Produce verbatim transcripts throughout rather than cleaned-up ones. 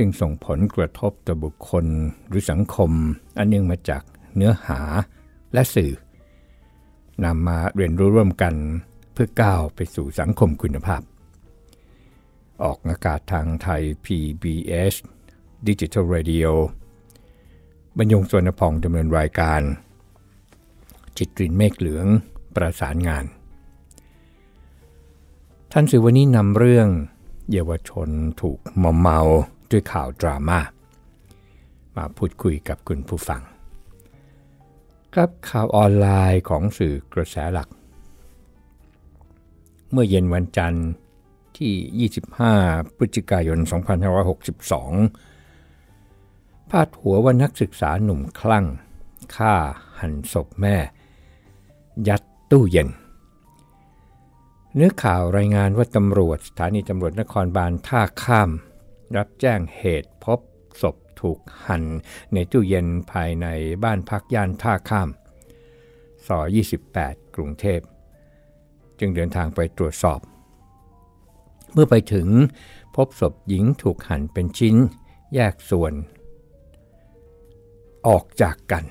ซึ่งส่งผลกระทบต่อบุคคลหรือสังคมอันเนื่องมาจากเนื้อหาและสื่อนำมาเรียนรู้ร่วมกันเพื่อก้าวไปสู่สังคมคุณภาพออกอากาศทางไทย พี บี เอส Digital Radio บรรยงสุวรรณพองดำเนินรายการจิตรินเมฆเหลืองประสานงานท่านสื่อวันนี้นำเรื่องเยาวชนถูกมอมเมาด้วยข่าวดราม่ามาพูดคุยกับคุณผู้ฟังกับข่าวออนไลน์ของสื่อกระแสหลักเมื่อเย็นวันจันทร์ที่ยี่สิบห้าพฤศจิกายนสองพันห้าร้อยหกสิบสองพาดหัวว่านักศึกษาหนุ่มคลั่งฆ่าหั่นศพแม่ยัดตู้เย็นเนื้อข่าวรายงานว่าตำรวจสถานีตำรวจนครบาลท่าข้ามรับแจ้งเหตุพบศพถูกหั่นในตู้เย็นภายในบ้านพักย่านท่าข้ามซอยยี่สิบแปดกรุงเทพจึงเดินทางไปตรวจสอบเมื่อไปถึงพบศพหญิงถูกหั่นเป็นชิ้นแยกส่วนออกจากกัน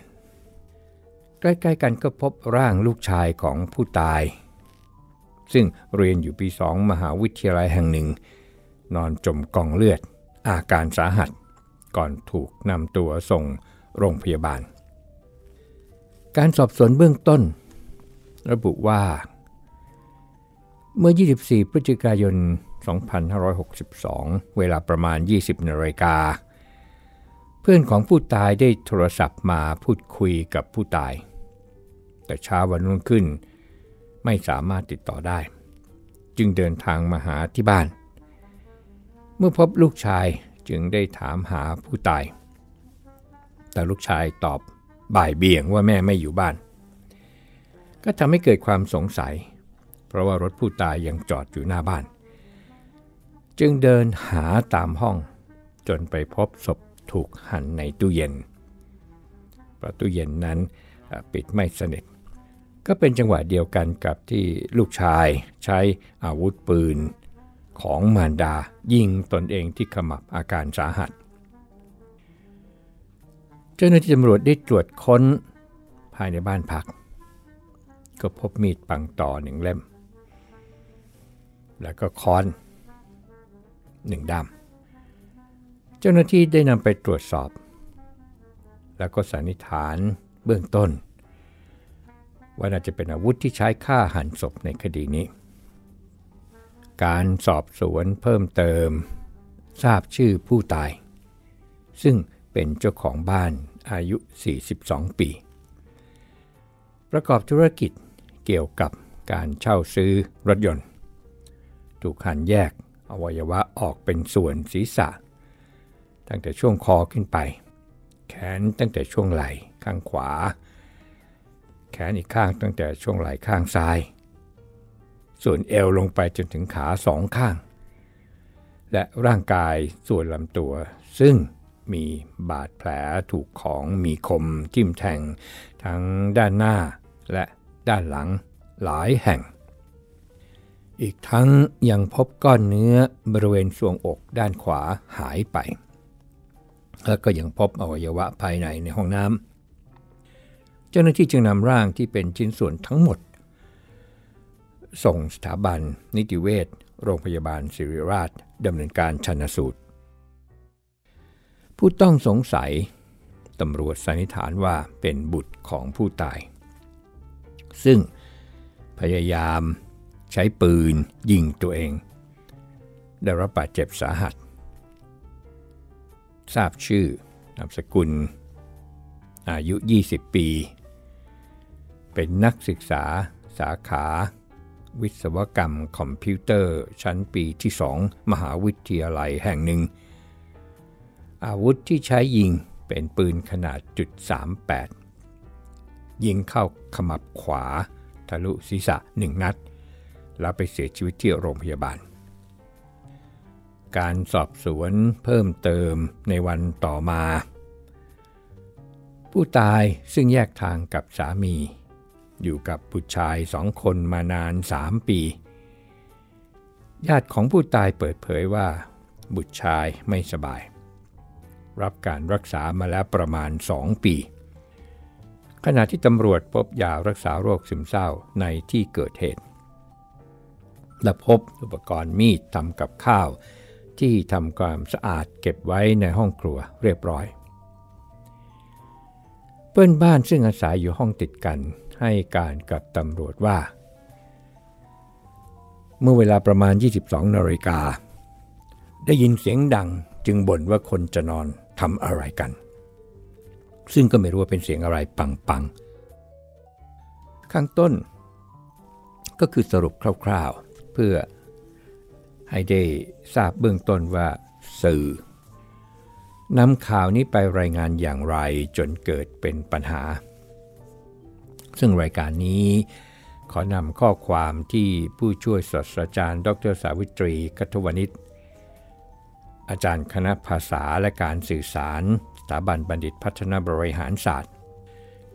ใกล้ๆกันก็พบร่างลูกชายของผู้ตายซึ่งเรียนอยู่ปีสองมหาวิทยาลัยแห่งหนึ่งนอนจมกองเลือดอาการสาหัสก่อนถูกนำตัวส่งโรงพยาบาลการสอบสวนเบื้องต้นระบุว่าเมื่อยี่สิบสี่พฤศจิกายนสองพันห้าร้อยหกสิบสองเวลาประมาณ ยี่สิบนาฬิกาเพื่อนของผู้ตายได้โทรศัพท์มาพูดคุยกับผู้ตายแต่เช้าวันรุ่งขึ้นไม่สามารถติดต่อได้จึงเดินทางมาหาที่บ้านเมื่อพบลูกชายจึงได้ถามหาผู้ตายแต่ลูกชายตอบบ่ายเบี่ยงว่าแม่ไม่อยู่บ้านก็ทำให้เกิดความสงสัยเพราะว่ารถผู้ตายยังจอดอยู่หน้าบ้านจึงเดินหาตามห้องจนไปพบศพถูกหั่นในตู้เย็นประตูเย็นนั้นปิดไม่สนิทก็เป็นจังหวะเดียวกันกับที่ลูกชายใช้อาวุธปืนของมารดายิงตนเองที่ขมับอาการสาหัสเจ้าหน้าที่ตำรวจได้ตรวจค้นภายในบ้านพักก็พบมีดปังต่อหนึ่งเล่มแล้วก็ค้อนหนึ่งด้ามเจ้าหน้าที่ได้นำไปตรวจสอบแล้วก็สันนิษฐานเบื้องต้นว่าน่าจะเป็นอาวุธที่ใช้ฆ่าหันศพในคดีนี้การสอบสวนเพิ่มเติมทราบชื่อผู้ตายซึ่งเป็นเจ้าของบ้านอายุสี่สิบสองปีประกอบธุรกิจเกี่ยวกับการเช่าซื้อรถยนต์ถูกหั่นแยกอวัยวะออกเป็นส่วนศีรษะตั้งแต่ช่วงคอขึ้นไปแขนตั้งแต่ช่วงไหล่ข้างขวาแขนอีกข้างตั้งแต่ช่วงไหล่ข้างซ้ายส่วนเอวลงไปจนถึงขาสองข้างและร่างกายส่วนลำตัวซึ่งมีบาดแผลถูกของมีคมทิ่มแทงทั้งด้านหน้าและด้านหลังหลายแห่งอีกทั้งยังพบก้อนเนื้อบริเวณส่วงอกด้านขวาหายไปแล้วก็ยังพบอวัยวะภายในในห้องน้ำเจ้าหน้าที่จึงนำร่างที่เป็นชิ้นส่วนทั้งหมดส่งสถาบันนิติเวชโรงพยาบาลศิริราชดำเนินการชันสูตรผู้ต้องสงสัยตำรวจสันนิษฐานว่าเป็นบุตรของผู้ตายซึ่งพยายามใช้ปืนยิงตัวเองได้รับบาดเจ็บสาหัสทราบชื่อนามสกุลอายุยี่สิบปีเป็นนักศึกษาสาขาวิศวกรรมคอมพิวเตอร์ชั้นปีที่สองมหาวิทยาลัยแห่งหนึ่งอาวุธที่ใช้ยิง เป็นปืนขนาดจุดสามแปดยิงเข้าขมับขวาทะลุศีรษะหนึ่งนัดแล้วไปเสียชีวิตที่โรงพยาบาลการสอบสวนเพิ่มเติมในวันต่อมาผู้ตายซึ่งแยกทางกับสามีอยู่กับผู้ชายสองคนมานานสามปีญาติของผู้ตายเปิดเผยว่าบุตรชายไม่สบายรับการรักษามาแล้วประมาณสองปีขณะที่ตำรวจพบยารักษาโรคซึมเศร้าในที่เกิดเหตุและพบอุปกรณ์มีดทำกับข้าวที่ทำความสะอาดเก็บไว้ในห้องครัวเรียบร้อยเพื่อนบ้านซึ่งอาศัยอยู่ห้องติดกันให้การกับตำรวจว่าเมื่อเวลาประมาณ ยี่สิบสอง นาฬิกาได้ยินเสียงดังจึงบ่นว่าคนจะนอนทำอะไรกันซึ่งก็ไม่รู้ว่าเป็นเสียงอะไรปังๆข้างต้นก็คือสรุปคร่าวๆเพื่อให้ได้ทราบเบื้องต้นว่าสื่อนำข่าวนี้ไปรายงานอย่างไรจนเกิดเป็นปัญหาซึ่งรายการนี้ขอนำข้อความที่ผู้ช่วยศาสตราจารย์ดร.สาวิตรีกัทวนิชอาจารย์คณะภาษาและการสื่อสารสถาบันบัณฑิตพัฒนาบริหารศาสตร์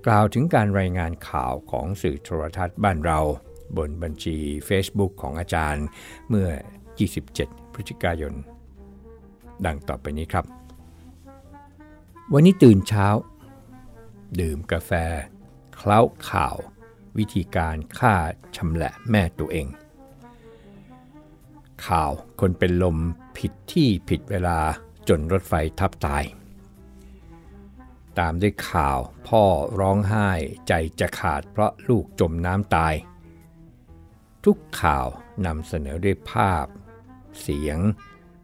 กล่าวถึงการรายงานข่าวของสื่อโทรทัศน์บ้านเราบนบัญชี Facebook ของอาจารย์เมื่อยี่สิบเจ็ดพฤศจิกายนดังต่อไปนี้ครับวันนี้ตื่นเช้าดื่มกาแฟเคล้าข่าววิธีการฆ่าชำแหละแม่ตัวเองข่าวคนเป็นลมผิดที่ผิดเวลาจนรถไฟทับตายตามด้วยข่าวพ่อร้องไห้ใจจะขาดเพราะลูกจมน้ำตายทุกข่าวนำเสนอด้วยภาพเสียง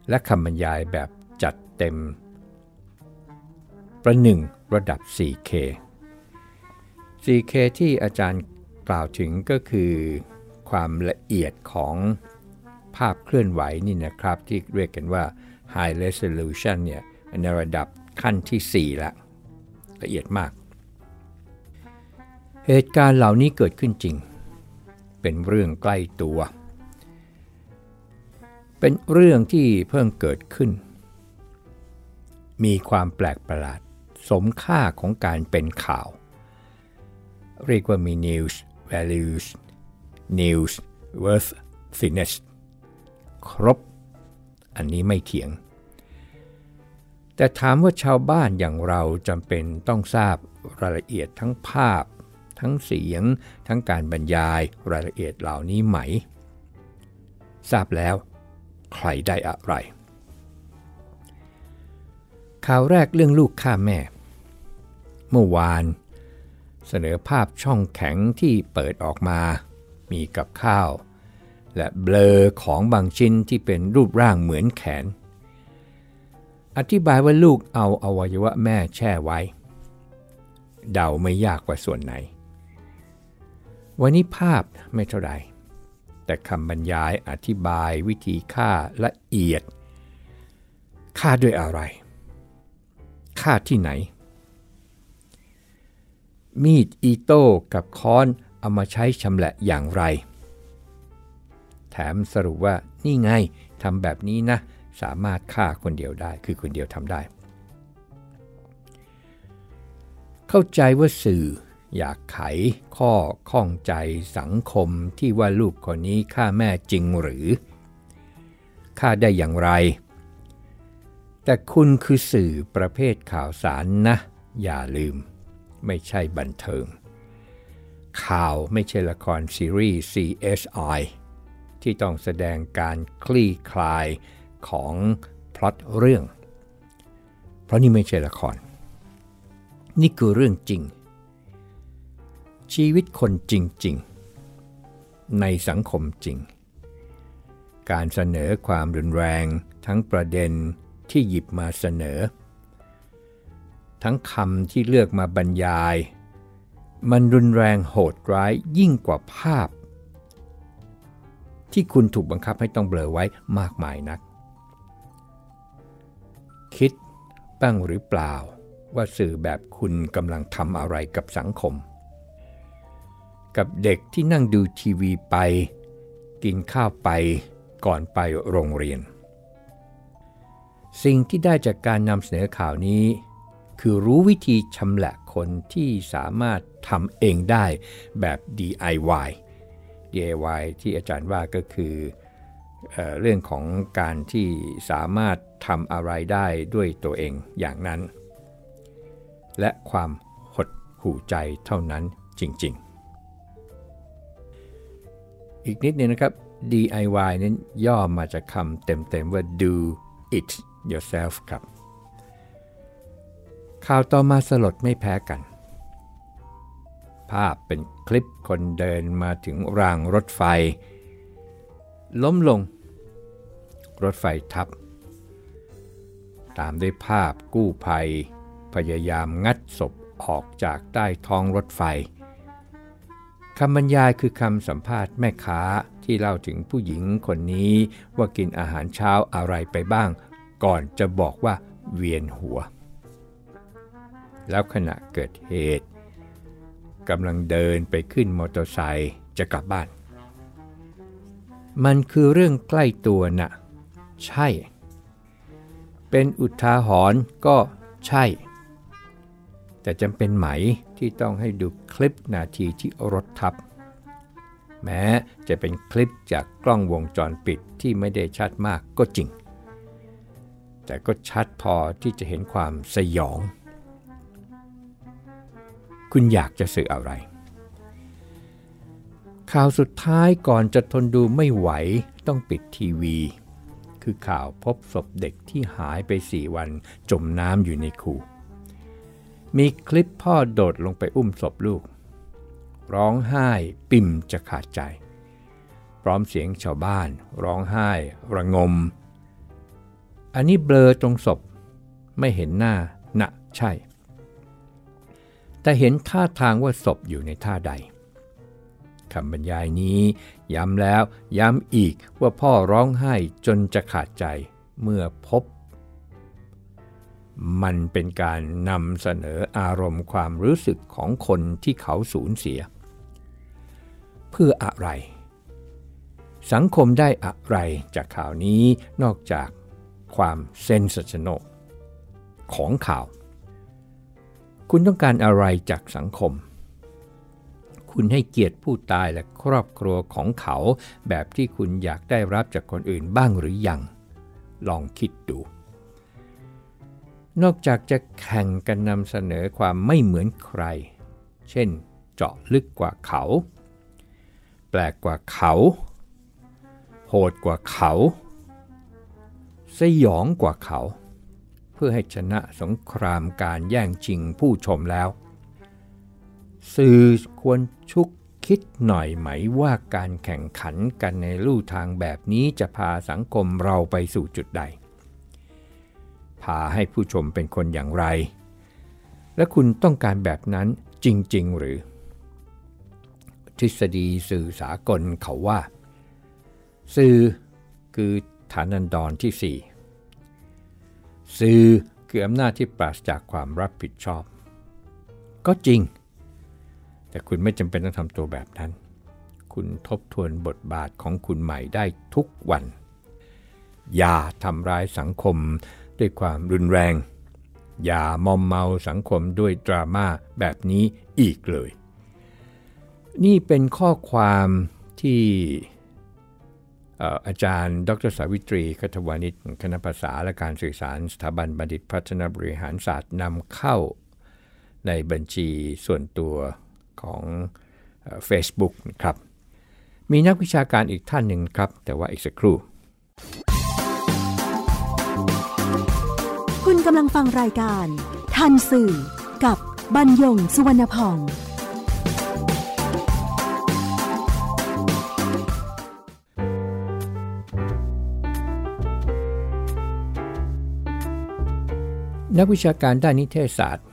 และคำบรรยายแบบจัดเต็มประหนึ่งระดับ โฟร์เค โฟร์เค ที่อาจารย์กล่าวถึงก็คือความละเอียดของภาพเคลื่อนไหวนี่นะครับที่เรียกกันว่า High Resolution เนี่ยในระดับขั้นที่สี่ละละเอียดมากเหตุการณ์เหล่านี้เกิดขึ้นจริงเป็นเรื่องใกล้ตัวเป็นเรื่องที่เพิ่งเกิดขึ้นมีความแปลกประหลาดสมค่าของการเป็นข่าวเรียกว่ามี News Values News Worthiness ครบอันนี้ไม่เถียงแต่ถามว่าชาวบ้านอย่างเราจำเป็นต้องทราบรายละเอียดทั้งภาพทั้งเสียงทั้งการบรรยายรายละเอียดเหล่านี้ไหมทราบแล้วใครได้อะไรข่าวแรกเรื่องลูกฆ่าแม่เมื่อวานเสนอภาพช่องแข็งที่เปิดออกมามีกับข้าวและเบลอของบางชิ้นที่เป็นรูปร่างเหมือนแขนอธิบายว่าลูกเอาอวัยวะแม่แช่ไว้เดาไม่ยากกว่าส่วนไหนวันนี้ภาพไม่เท่าไหร่แต่คำบรรยายอธิบายวิธีฆ่าละเอียดฆ่าด้วยอะไรฆ่าที่ไหนมีดอีโต้กับค้อนเอามาใช้ชำแหละอย่างไรแถมสรุปว่านี่ไงทำแบบนี้นะสามารถฆ่าคนเดียวได้คือคนเดียวทำได้เข้าใจว่าสื่ออยากไขข้อข้องใจสังคมที่ว่าลูกคนนี้ฆ่าแม่จริงหรือฆ่าได้อย่างไรแต่คุณคือสื่อประเภทข่าวสารนะอย่าลืมไม่ใช่บันเทิงข่าวไม่ใช่ละครซีรีส์ ซี เอส ไอ ที่ต้องแสดงการคลี่คลายของพล็อตเรื่องเพราะนี่ไม่ใช่ละครนี่คือเรื่องจริงชีวิตคนจริงๆในสังคมจริงการเสนอความรุนแรงทั้งประเด็นที่หยิบมาเสนอทั้งคำที่เลือกมาบรรยายมันรุนแรงโหดร้ายยิ่งกว่าภาพที่คุณถูกบังคับให้ต้องเบลอไว้มากมายนักคิดบ้างหรือเปล่า ว่าสื่อแบบคุณกำลังทำอะไรกับสังคมกับเด็กที่นั่งดูทีวีไปกินข้าวไปก่อนไปโรงเรียนสิ่งที่ได้จากการนำเสนอข่าวนี้คือรู้วิธีชำละคนที่สามารถทำเองได้แบบ ดี ไอ วาย ดี ไอ วาย ที่อาจารย์ว่าก็คือเอ่อเรื่องของการที่สามารถทำอะไรได้ด้วยตัวเองอย่างนั้นและความหดหู่ใจเท่านั้นจริงๆอีกนิดนึงนะครับ ดี ไอ วาย นั้นย่อมาจากคำเต็มๆว่า do it yourself ครับข่าวต่อมาสลดไม่แพ้กันภาพเป็นคลิปคนเดินมาถึงรางรถไฟล้มลงรถไฟทับตามด้วยภาพกู้ภัยพยายามงัดศพออกจากใต้ท้องรถไฟคำบรรยายคือคำสัมภาษณ์แม่ค้าที่เล่าถึงผู้หญิงคนนี้ว่ากินอาหารเช้าอะไรไปบ้างก่อนจะบอกว่าเวียนหัวแล้วขณะเกิดเหตุกำลังเดินไปขึ้นมอเตอร์ไซค์จะกลับบ้านมันคือเรื่องใกล้ตัวน่ะใช่เป็นอุทาหรณ์ก็ใช่แต่จำเป็นไหมที่ต้องให้ดูคลิปนาทีที่รถทับแม้จะเป็นคลิปจากกล้องวงจรปิดที่ไม่ได้ชัดมากก็จริงแต่ก็ชัดพอที่จะเห็นความสยองคุณอยากจะสื่ออะไรข่าวสุดท้ายก่อนจะทนดูไม่ไหวต้องปิดทีวีคือข่าวพบศพเด็กที่หายไปสี่วันจมน้ำอยู่ในคูมีคลิปพ่อโดดลงไปอุ้มศพลูกร้องไห้ปิ่มจะขาดใจพร้อมเสียงชาวบ้านร้องไห้ระงมอันนี้เบลอตรงศพไม่เห็นหน้าน่ะใช่แต่เห็นท่าทางว่าศพอยู่ในท่าใดคำบรรยายนี้ย้ำแล้วย้ำอีกว่าพ่อร้องไห้จนจะขาดใจเมื่อพบมันเป็นการนำเสนออารมณ์ความรู้สึกของคนที่เขาสูญเสียเพื่ออะไรสังคมได้อะไรจากข่าวนี้นอกจากความเซนเซชั่นของข่าวคุณต้องการอะไรจากสังคมคุณให้เกียรติผู้ตายและครอบครัวของเขาแบบที่คุณอยากได้รับจากคนอื่นบ้างหรือยังลองคิดดูนอกจากจะแข่งกันนำเสนอความไม่เหมือนใครเช่นเจาะลึกกว่าเขาแปลกกว่าเขาโหดกว่าเขาสยองกว่าเขาเพื่อให้ชนะสงครามการแย่งชิงผู้ชมแล้วสื่อควรชุกคิดหน่อยไหมว่าการแข่งขันกันในลู่ทางแบบนี้จะพาสังคมเราไปสู่จุดใดพาให้ผู้ชมเป็นคนอย่างไรและคุณต้องการแบบนั้นจริงๆหรือทฤษฎีสื่อสากลเขาว่าสื่อคือฐานันดรที่สี่สื่อคืออำนาจที่ปราศจากความรับผิดชอบก็จริงแต่คุณไม่จำเป็นต้องทำตัวแบบนั้นคุณทบทวนบทบาทของคุณใหม่ได้ทุกวันอย่าทำร้ายสังคมด้วยความรุนแรงอย่ามอมเมาสังคมด้วยดราม่าแบบนี้อีกเลยนี่เป็นข้อความที่อาจารย์ดร.สาวิตรีคัทวานิชคณะภาษาและการสื่อสารสถาบันบัณฑิตพัฒนาบริหารศาสตร์นำเข้าในบัญชีส่วนตัวของเอ่อ Facebook นะครับมีนักวิชาการอีกท่านหนึ่งครับแต่ว่าอีกสักครู่คุณกำลังฟังรายการทันสื่อกับบรรยงสุวรรณพองนักวิชาการด้านนิเทศศาสตร์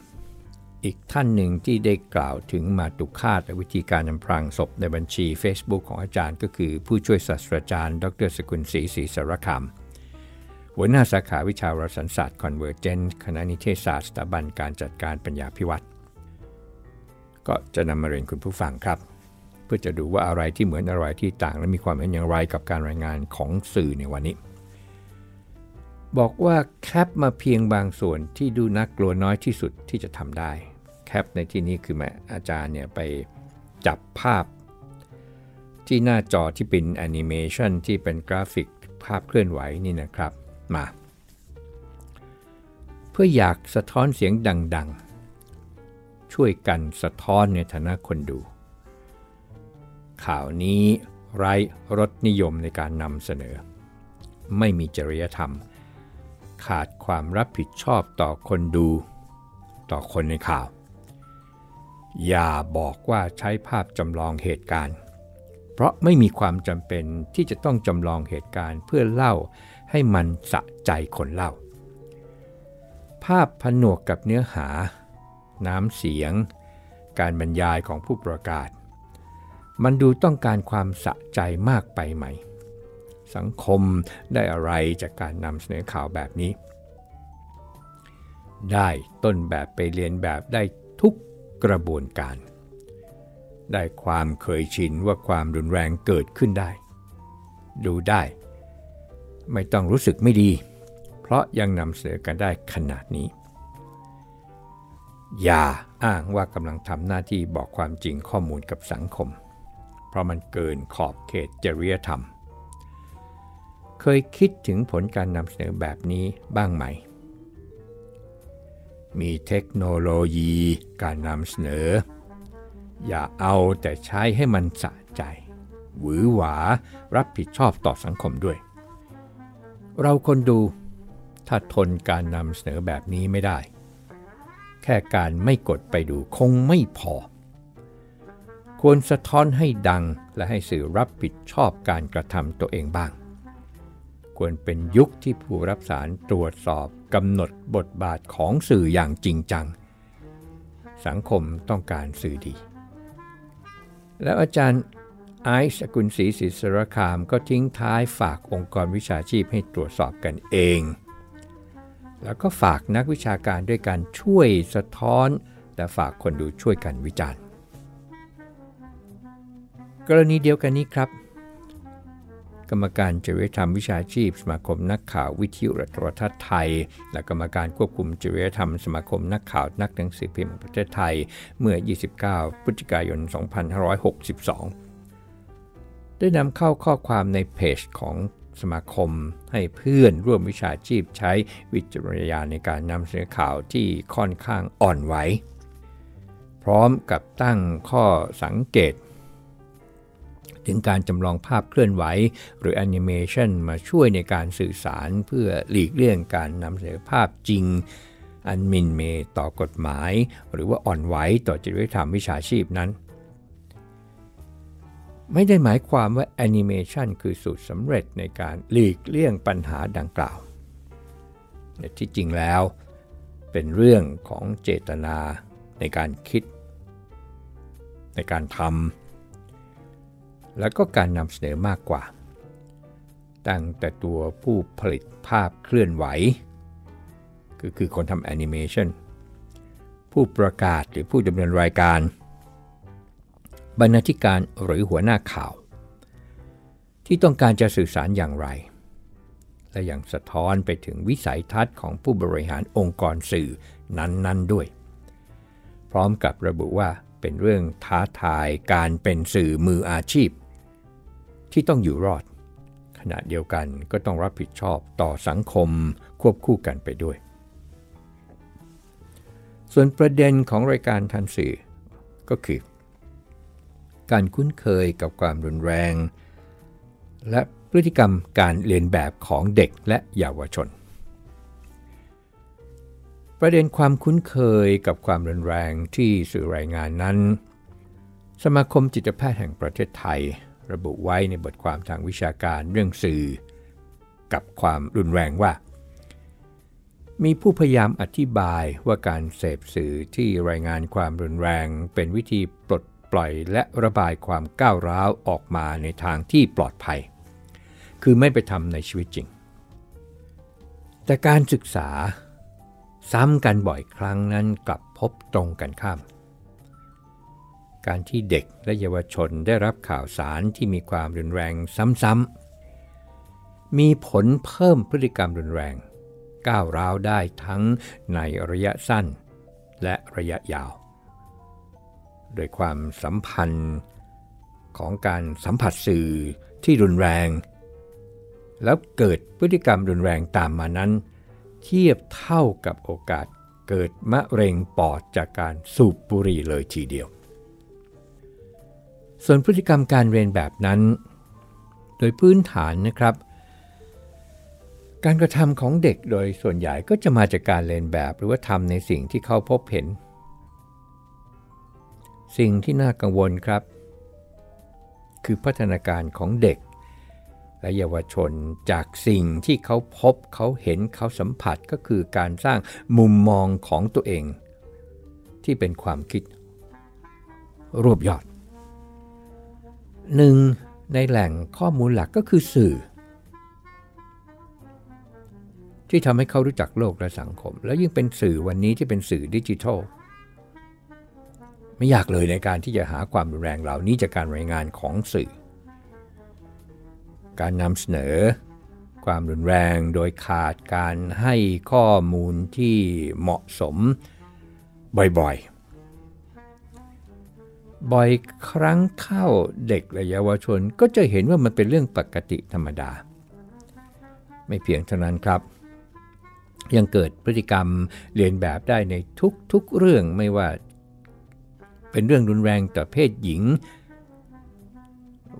อีกท่านหนึ่งที่ได้กล่าวถึงมาตุฆาตและวิธีการอำพรางศพในบัญชี Facebook ของอาจารย์ก็คือผู้ช่วยศาสตราจารย์ดร.สกุลศรีศรีสารคาม หัวหน้าสาขาวิชาวรสารศาสตร์ Convergence คณะนิเทศศาสตร์สถาบันการจัดการปัญญาภิวัตน์ก็จะนำมาเรียนคุณผู้ฟังครับเพื่อจะดูว่าอะไรที่เหมือนอะไรที่ต่างและมีความเห็นอย่างไรกับการรายงานของสื่อในวันนี้บอกว่าแคปมาเพียงบางส่วนที่ดูน่ากลัวน้อยที่สุดที่จะทำได้แคปในที่นี้คือแม่อาจารย์เนี่ยไปจับภาพที่หน้าจอที่เป็นแอนิเมชันที่เป็นกราฟิกภาพเคลื่อนไหวนี่นะครับมาเพื่ออยากสะท้อนเสียงดังๆช่วยกันสะท้อนในฐานะคนดูข่าวนี้ไร้รสนิยมในการนำเสนอไม่มีจริยธรรมขาดความรับผิดชอบต่อคนดูต่อคนในข่าวอย่าบอกว่าใช้ภาพจำลองเหตุการณ์เพราะไม่มีความจำเป็นที่จะต้องจำลองเหตุการณ์เพื่อเล่าให้มันสะใจคนเล่าภาพผนวกกับเนื้อหาน้ำเสียงการบรรยายของผู้ประกาศมันดูต้องการความสะใจมากไปไหมสังคมได้อะไรจากการนำเสนอข่าวแบบนี้ได้ต้นแบบไปเรียนแบบได้ทุกกระบวนการได้ความเคยชินว่าความรุนแรงเกิดขึ้นได้ดูได้ไม่ต้องรู้สึกไม่ดีเพราะยังนำเสนอกันได้ขนาดนี้อย่าอ้างว่ากำลังทำหน้าที่บอกความจริงข้อมูลกับสังคมเพราะมันเกินขอบเขตจริยธรรมเคยคิดถึงผลการนำเสนอแบบนี้บ้างไหมมีเทคโนโลยีการนำเสนออย่าเอาแต่ใช้ให้มันสะใจหวือหวารับผิดชอบต่อสังคมด้วยเราคนดูถ้าทนการนำเสนอแบบนี้ไม่ได้แค่การไม่กดไปดูคงไม่พอควรสะท้อนให้ดังและให้สื่อรับผิดชอบการกระทำตัวเองบ้างควรเป็นยุคที่ผู้รับสารตรวจสอบกำหนดบทบาทของสื่ออย่างจริงจังสังคมต้องการสื่อดีแล้วอาจารย์ไอซ์อกุลศรีศิษรคามก็ทิ้งท้ายฝากองค์กรวิชาชีพให้ตรวจสอบกันเองแล้วก็ฝากนักวิชาการด้วยการช่วยสะท้อนและฝากคนดูช่วยกันวิจารณ์กรณีเดียวกันนี้ครับกรรมการจริยธรรมวิชาชีพสมาคมนักข่าววิทยุและโทรทัศน์ไทยและกรรมการควบคุมจริยธรรมสมาคมนักข่าวนักหนังสือพิมพ์ประเทศไทยเมื่อยี่สิบเก้าพฤศจิกายนสองพันห้าร้อยหกสิบสองได้นำเข้าข้อความในเพจของสมาคมให้เพื่อนร่วมวิชาชีพใช้วิจารณญาณในการนำเสนอข่าวที่ค่อนข้างอ่อนไหวพร้อมกับตั้งข้อสังเกตถึงการจำลองภาพเคลื่อนไหวหรือแอนิเมชันมาช่วยในการสื่อสารเพื่อหลีกเลี่ยงการนำเสนอภาพจริงอันหมิ่นเมตต่อกฎหมายหรือว่าอ่อนไหวต่อจริยธรรมวิชาชีพนั้นไม่ได้หมายความว่าแอนิเมชันคือสูตรสำเร็จในการหลีกเลี่ยงปัญหาดังกล่าวแต่ที่จริงแล้วเป็นเรื่องของเจตนาในการคิดในการทำแล้วก็การนำเสนอมากกว่าตั้งแต่ตัวผู้ผลิตภาพเคลื่อนไหวคือคือคนทำแอนิเมชันผู้ประกาศหรือผู้ดำเนินรายการบรรณาธิการหรือหัวหน้าข่าวที่ต้องการจะสื่อสารอย่างไรและอย่างสะท้อนไปถึงวิสัยทัศน์ของผู้บริหารองค์กรสื่อนั้นๆด้วยพร้อมกับระบุว่าเป็นเรื่องท้าทายการเป็นสื่อมืออาชีพที่ต้องอยู่รอดขณะเดียวกันก็ต้องรับผิดชอบต่อสังคมควบคู่กันไปด้วยส่วนประเด็นของรายการทันสื่อก็คือการคุ้นเคยกับความรุนแรงและพฤติกรรมการเลียนแบบของเด็กและเยาวชนประเด็นความคุ้นเคยกับความรุนแรงที่สื่อรายงานนั้นสมาคมจิตแพทย์แห่งประเทศไทยระบุไว้ในบทความทางวิชาการเรื่องสื่อกับความรุนแรงว่ามีผู้พยายามอธิบายว่าการเสพสื่อที่รายงานความรุนแรงเป็นวิธีปลดปล่อยและระบายความก้าวร้าวออกมาในทางที่ปลอดภัยคือไม่ไปทำในชีวิตจริง แต่การศึกษาซ้ำกันบ่อยครั้งนั้นกลับพบตรงกันข้ามการที่เด็กและเยาวชนได้รับข่าวสารที่มีความรุนแรงซ้ำๆมีผลเพิ่มพฤติกรรมรุนแรงก้าวร้าวได้ทั้งในระยะสั้นและระยะยาวโดยความสัมพันธ์ของการสัมผัสสื่อที่รุนแรงแล้วเกิดพฤติกรรมรุนแรงตามมานั้นเทียบเท่ากับโอกาสเกิดมะเร็งปอดจากการสูบบุหรี่เลยทีเดียวส่วนพฤติกรรมการเรียนแบบนั้นโดยพื้นฐานนะครับการกระทำของเด็กโดยส่วนใหญ่ก็จะมาจากการเรียนแบบหรือว่าทำในสิ่งที่เขาพบเห็นสิ่งที่น่ากังวลครับคือพัฒนาการของเด็กและเยาวชนจากสิ่งที่เขาพบเขาเห็นเขาสัมผัสก็คือการสร้างมุมมองของตัวเองที่เป็นความคิดรวบยอดหนึ่งในแหล่งข้อมูลหลักก็คือสื่อที่ทำให้เขารู้จักโลกและสังคมแล้วยิ่งเป็นสื่อวันนี้ที่เป็นสื่อดิจิทัลไม่ยากเลยในการที่จะหาความรุนแรงเหล่านี้จากการรายงานของสื่อการนำเสนอความรุนแรงโดยขาดการให้ข้อมูลที่เหมาะสมบ่อยๆบ่อยครั้งเข้าเด็กและเยาวชนก็จะเห็นว่ามันเป็นเรื่องปกติธรรมดาไม่เพียงเท่านั้นครับยังเกิดพฤติกรรมเลียนแบบได้ในทุกๆเรื่องไม่ว่าเป็นเรื่องรุนแรงต่อเพศหญิง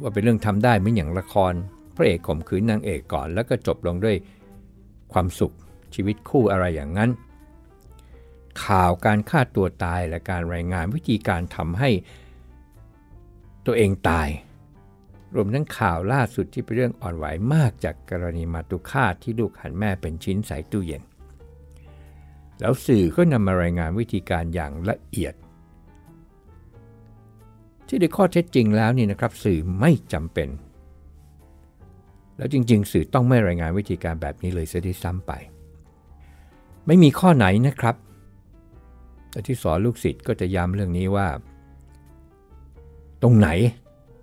ว่าเป็นเรื่องทำได้เหมือนอย่างละครพระเอกข่มขืนนางเอกก่อนแล้วก็จบลงด้วยความสุขชีวิตคู่อะไรอย่างนั้นข่าวการฆ่าตัวตายและการรายงานวิธีการทำให้ตัวเองตายรวมทั้งข่าวล่าสุดที่เป็นเรื่องอ่อนไหวมากจากกรณีมาตุฆาตที่ลูกหั่นแม่เป็นชิ้นใส่ตู้เย็นแล้วสื่อก็นำมารายงานวิธีการอย่างละเอียดที่ในข้อเท็จจริงแล้วนี่นะครับสื่อไม่จำเป็นแล้วจริงๆสื่อต้องไม่รายงานวิธีการแบบนี้เลยเสียทีซ้ำไปไม่มีข้อไหนนะครับแต่ที่สอนลูกศิษย์ก็จะย้ำเรื่องนี้ว่าตรงไหน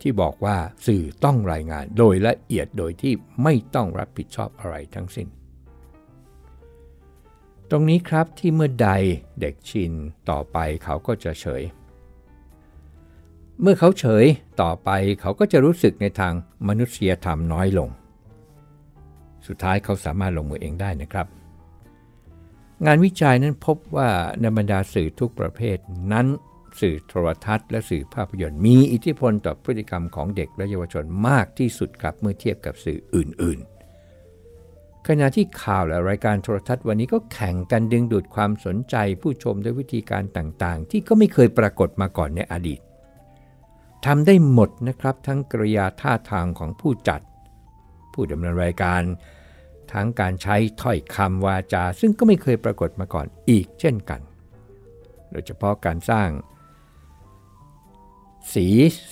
ที่บอกว่าสื่อต้องรายงานโดยละเอียดโดยที่ไม่ต้องรับผิดชอบอะไรทั้งสิ้นตรงนี้ครับที่เมื่อใดเด็กชินต่อไปเขาก็จะเฉยเมื่อเขาเฉยต่อไปเขาก็จะรู้สึกในทางมนุษยธรรมน้อยลงสุดท้ายเขาสามารถลงมือเองได้นะครับงานวิจัยนั้นพบว่าในบรรดาสื่อทุกประเภทนั้นสื่อโทรทัศน์และสื่อภาพยนตร์มีอิทธิพลต่อพฤติกรรมของเด็กและเยาวชนมากที่สุดครับเมื่อเทียบกับสื่ออื่นๆขณะที่ข่าวและรายการโทรทัศน์วันนี้ก็แข่งกันดึงดูดความสนใจผู้ชมด้วยวิธีการต่างๆที่ก็ไม่เคยปรากฏมาก่อนในอดีตทำได้หมดนะครับทั้งกริยาท่าทางของผู้จัดผู้ดำเนินรายการทั้งการใช้ถ้อยคำวาจาซึ่งก็ไม่เคยปรากฏมาก่อนอีกเช่นกันโดยเฉพาะการสร้างสี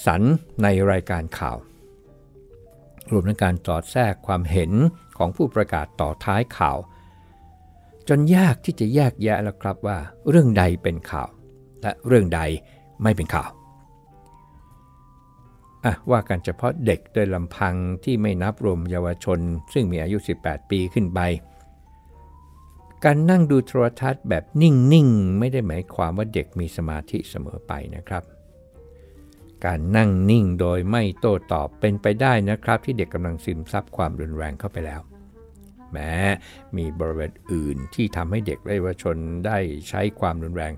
สันในรายการข่าวรวมทั้งการสอดแทรกความเห็นของผู้ประกาศต่อท้ายข่าวจนยากที่จะแยกแยะแล้วครับว่าเรื่องใดเป็นข่าวและเรื่องใดไม่เป็นข่าวอ่ะว่ากันเฉพาะเด็กโดยลำพังที่ไม่นับรวมเยาวชนซึ่งมีอายุสิบแปดปีขึ้นไปการนั่งดูโทรทัศน์แบบนิ่งๆไม่ได้หมายความว่าเด็กมีสมาธิเสมอไปนะครับการนั่งนิ่งโดยไม่โต้ตอบเป็นไปได้นะครับที่เด็กกำลังซึมซับความรุนแรงเข้าไปแล้วแม้มีบริบทอื่นที่ทำให้เด็กและเยาวชนได้ใช้ความรุนแรง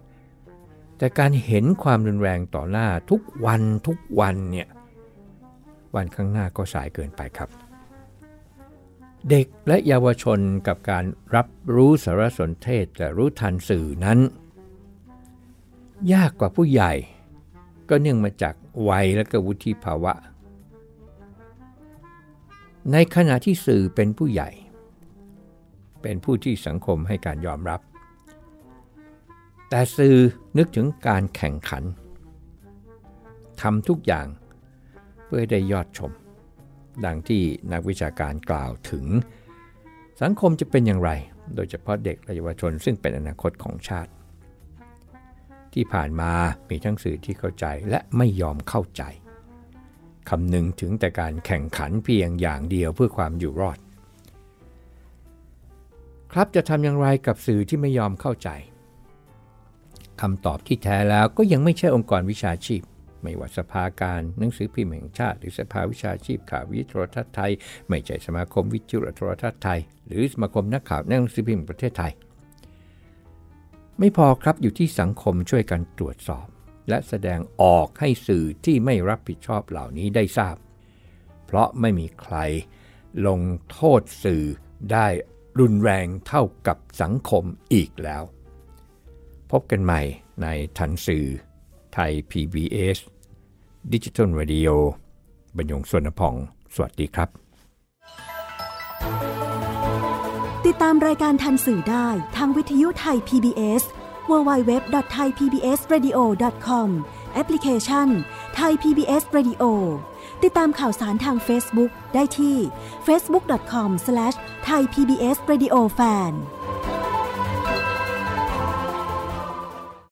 แต่การเห็นความรุนแรงต่อหน้าทุกวันทุกวันเนี่ยวันข้างหน้าก็สายเกินไปครับเด็กและเยาวชนกับการรับรู้สารสนเทศและรู้ทันสื่อนั้นยากกว่าผู้ใหญ่ก็เนื่องมาจากวัยและก็วุฒิภาวะในขณะที่สื่อเป็นผู้ใหญ่เป็นผู้ที่สังคมให้การยอมรับแต่สื่อนึกถึงการแข่งขันทำทุกอย่างเพื่อได้ยอดชมดังที่นักวิชาการกล่าวถึงสังคมจะเป็นอย่างไร โดยเฉพาะเด็กและเยาวชนซึ่งเป็นอนาคตของชาติที่ผ่านมามีทั้งสื่อที่เข้าใจและไม่ยอมเข้าใจคำนึงถึงแต่การแข่งขันเพียงอย่างเดียวเพื่อความอยู่รอดครับจะทำอย่างไรกับสื่อที่ไม่ยอมเข้าใจคำตอบที่แท้แล้วก็ยังไม่ใช่องค์กรวิชาชีพไม่ว่าสภาการหนังสือพิมพ์แห่งชาติหรือสภาวิชาชีพข่าววิทยุโทรทัศน์ไทยไม่ใช่สมาคมวิทยุโทรทัศน์ไทยหรือสมาคมนักข่าวหนังสือพิมพ์ประเทศไทยไม่พอครับอยู่ที่สังคมช่วยกันตรวจสอบและแสดงออกให้สื่อที่ไม่รับผิดชอบเหล่านี้ได้ทราบเพราะไม่มีใครลงโทษสื่อได้รุนแรงเท่ากับสังคมอีกแล้วพบกันใหม่ในทันสื่อไทย พี บี เอส Digital Radio บรรยงสวนพองศ์สวัสดีครับติดตามรายการทันสื่อได้ทางวิทยุไทย พี บี เอส ดับเบิลยู ดับเบิลยู ดับเบิลยู ดอท ไทย พี บี เอส เรดิโอ ดอท คอม แอปพลิเคชัน Thai พี บี เอส Radio ติดตามข่าวสารทาง Facebook ได้ที่ เฟซบุ๊ก ดอท คอม สแลช ไทย พี บี เอส Radio Fan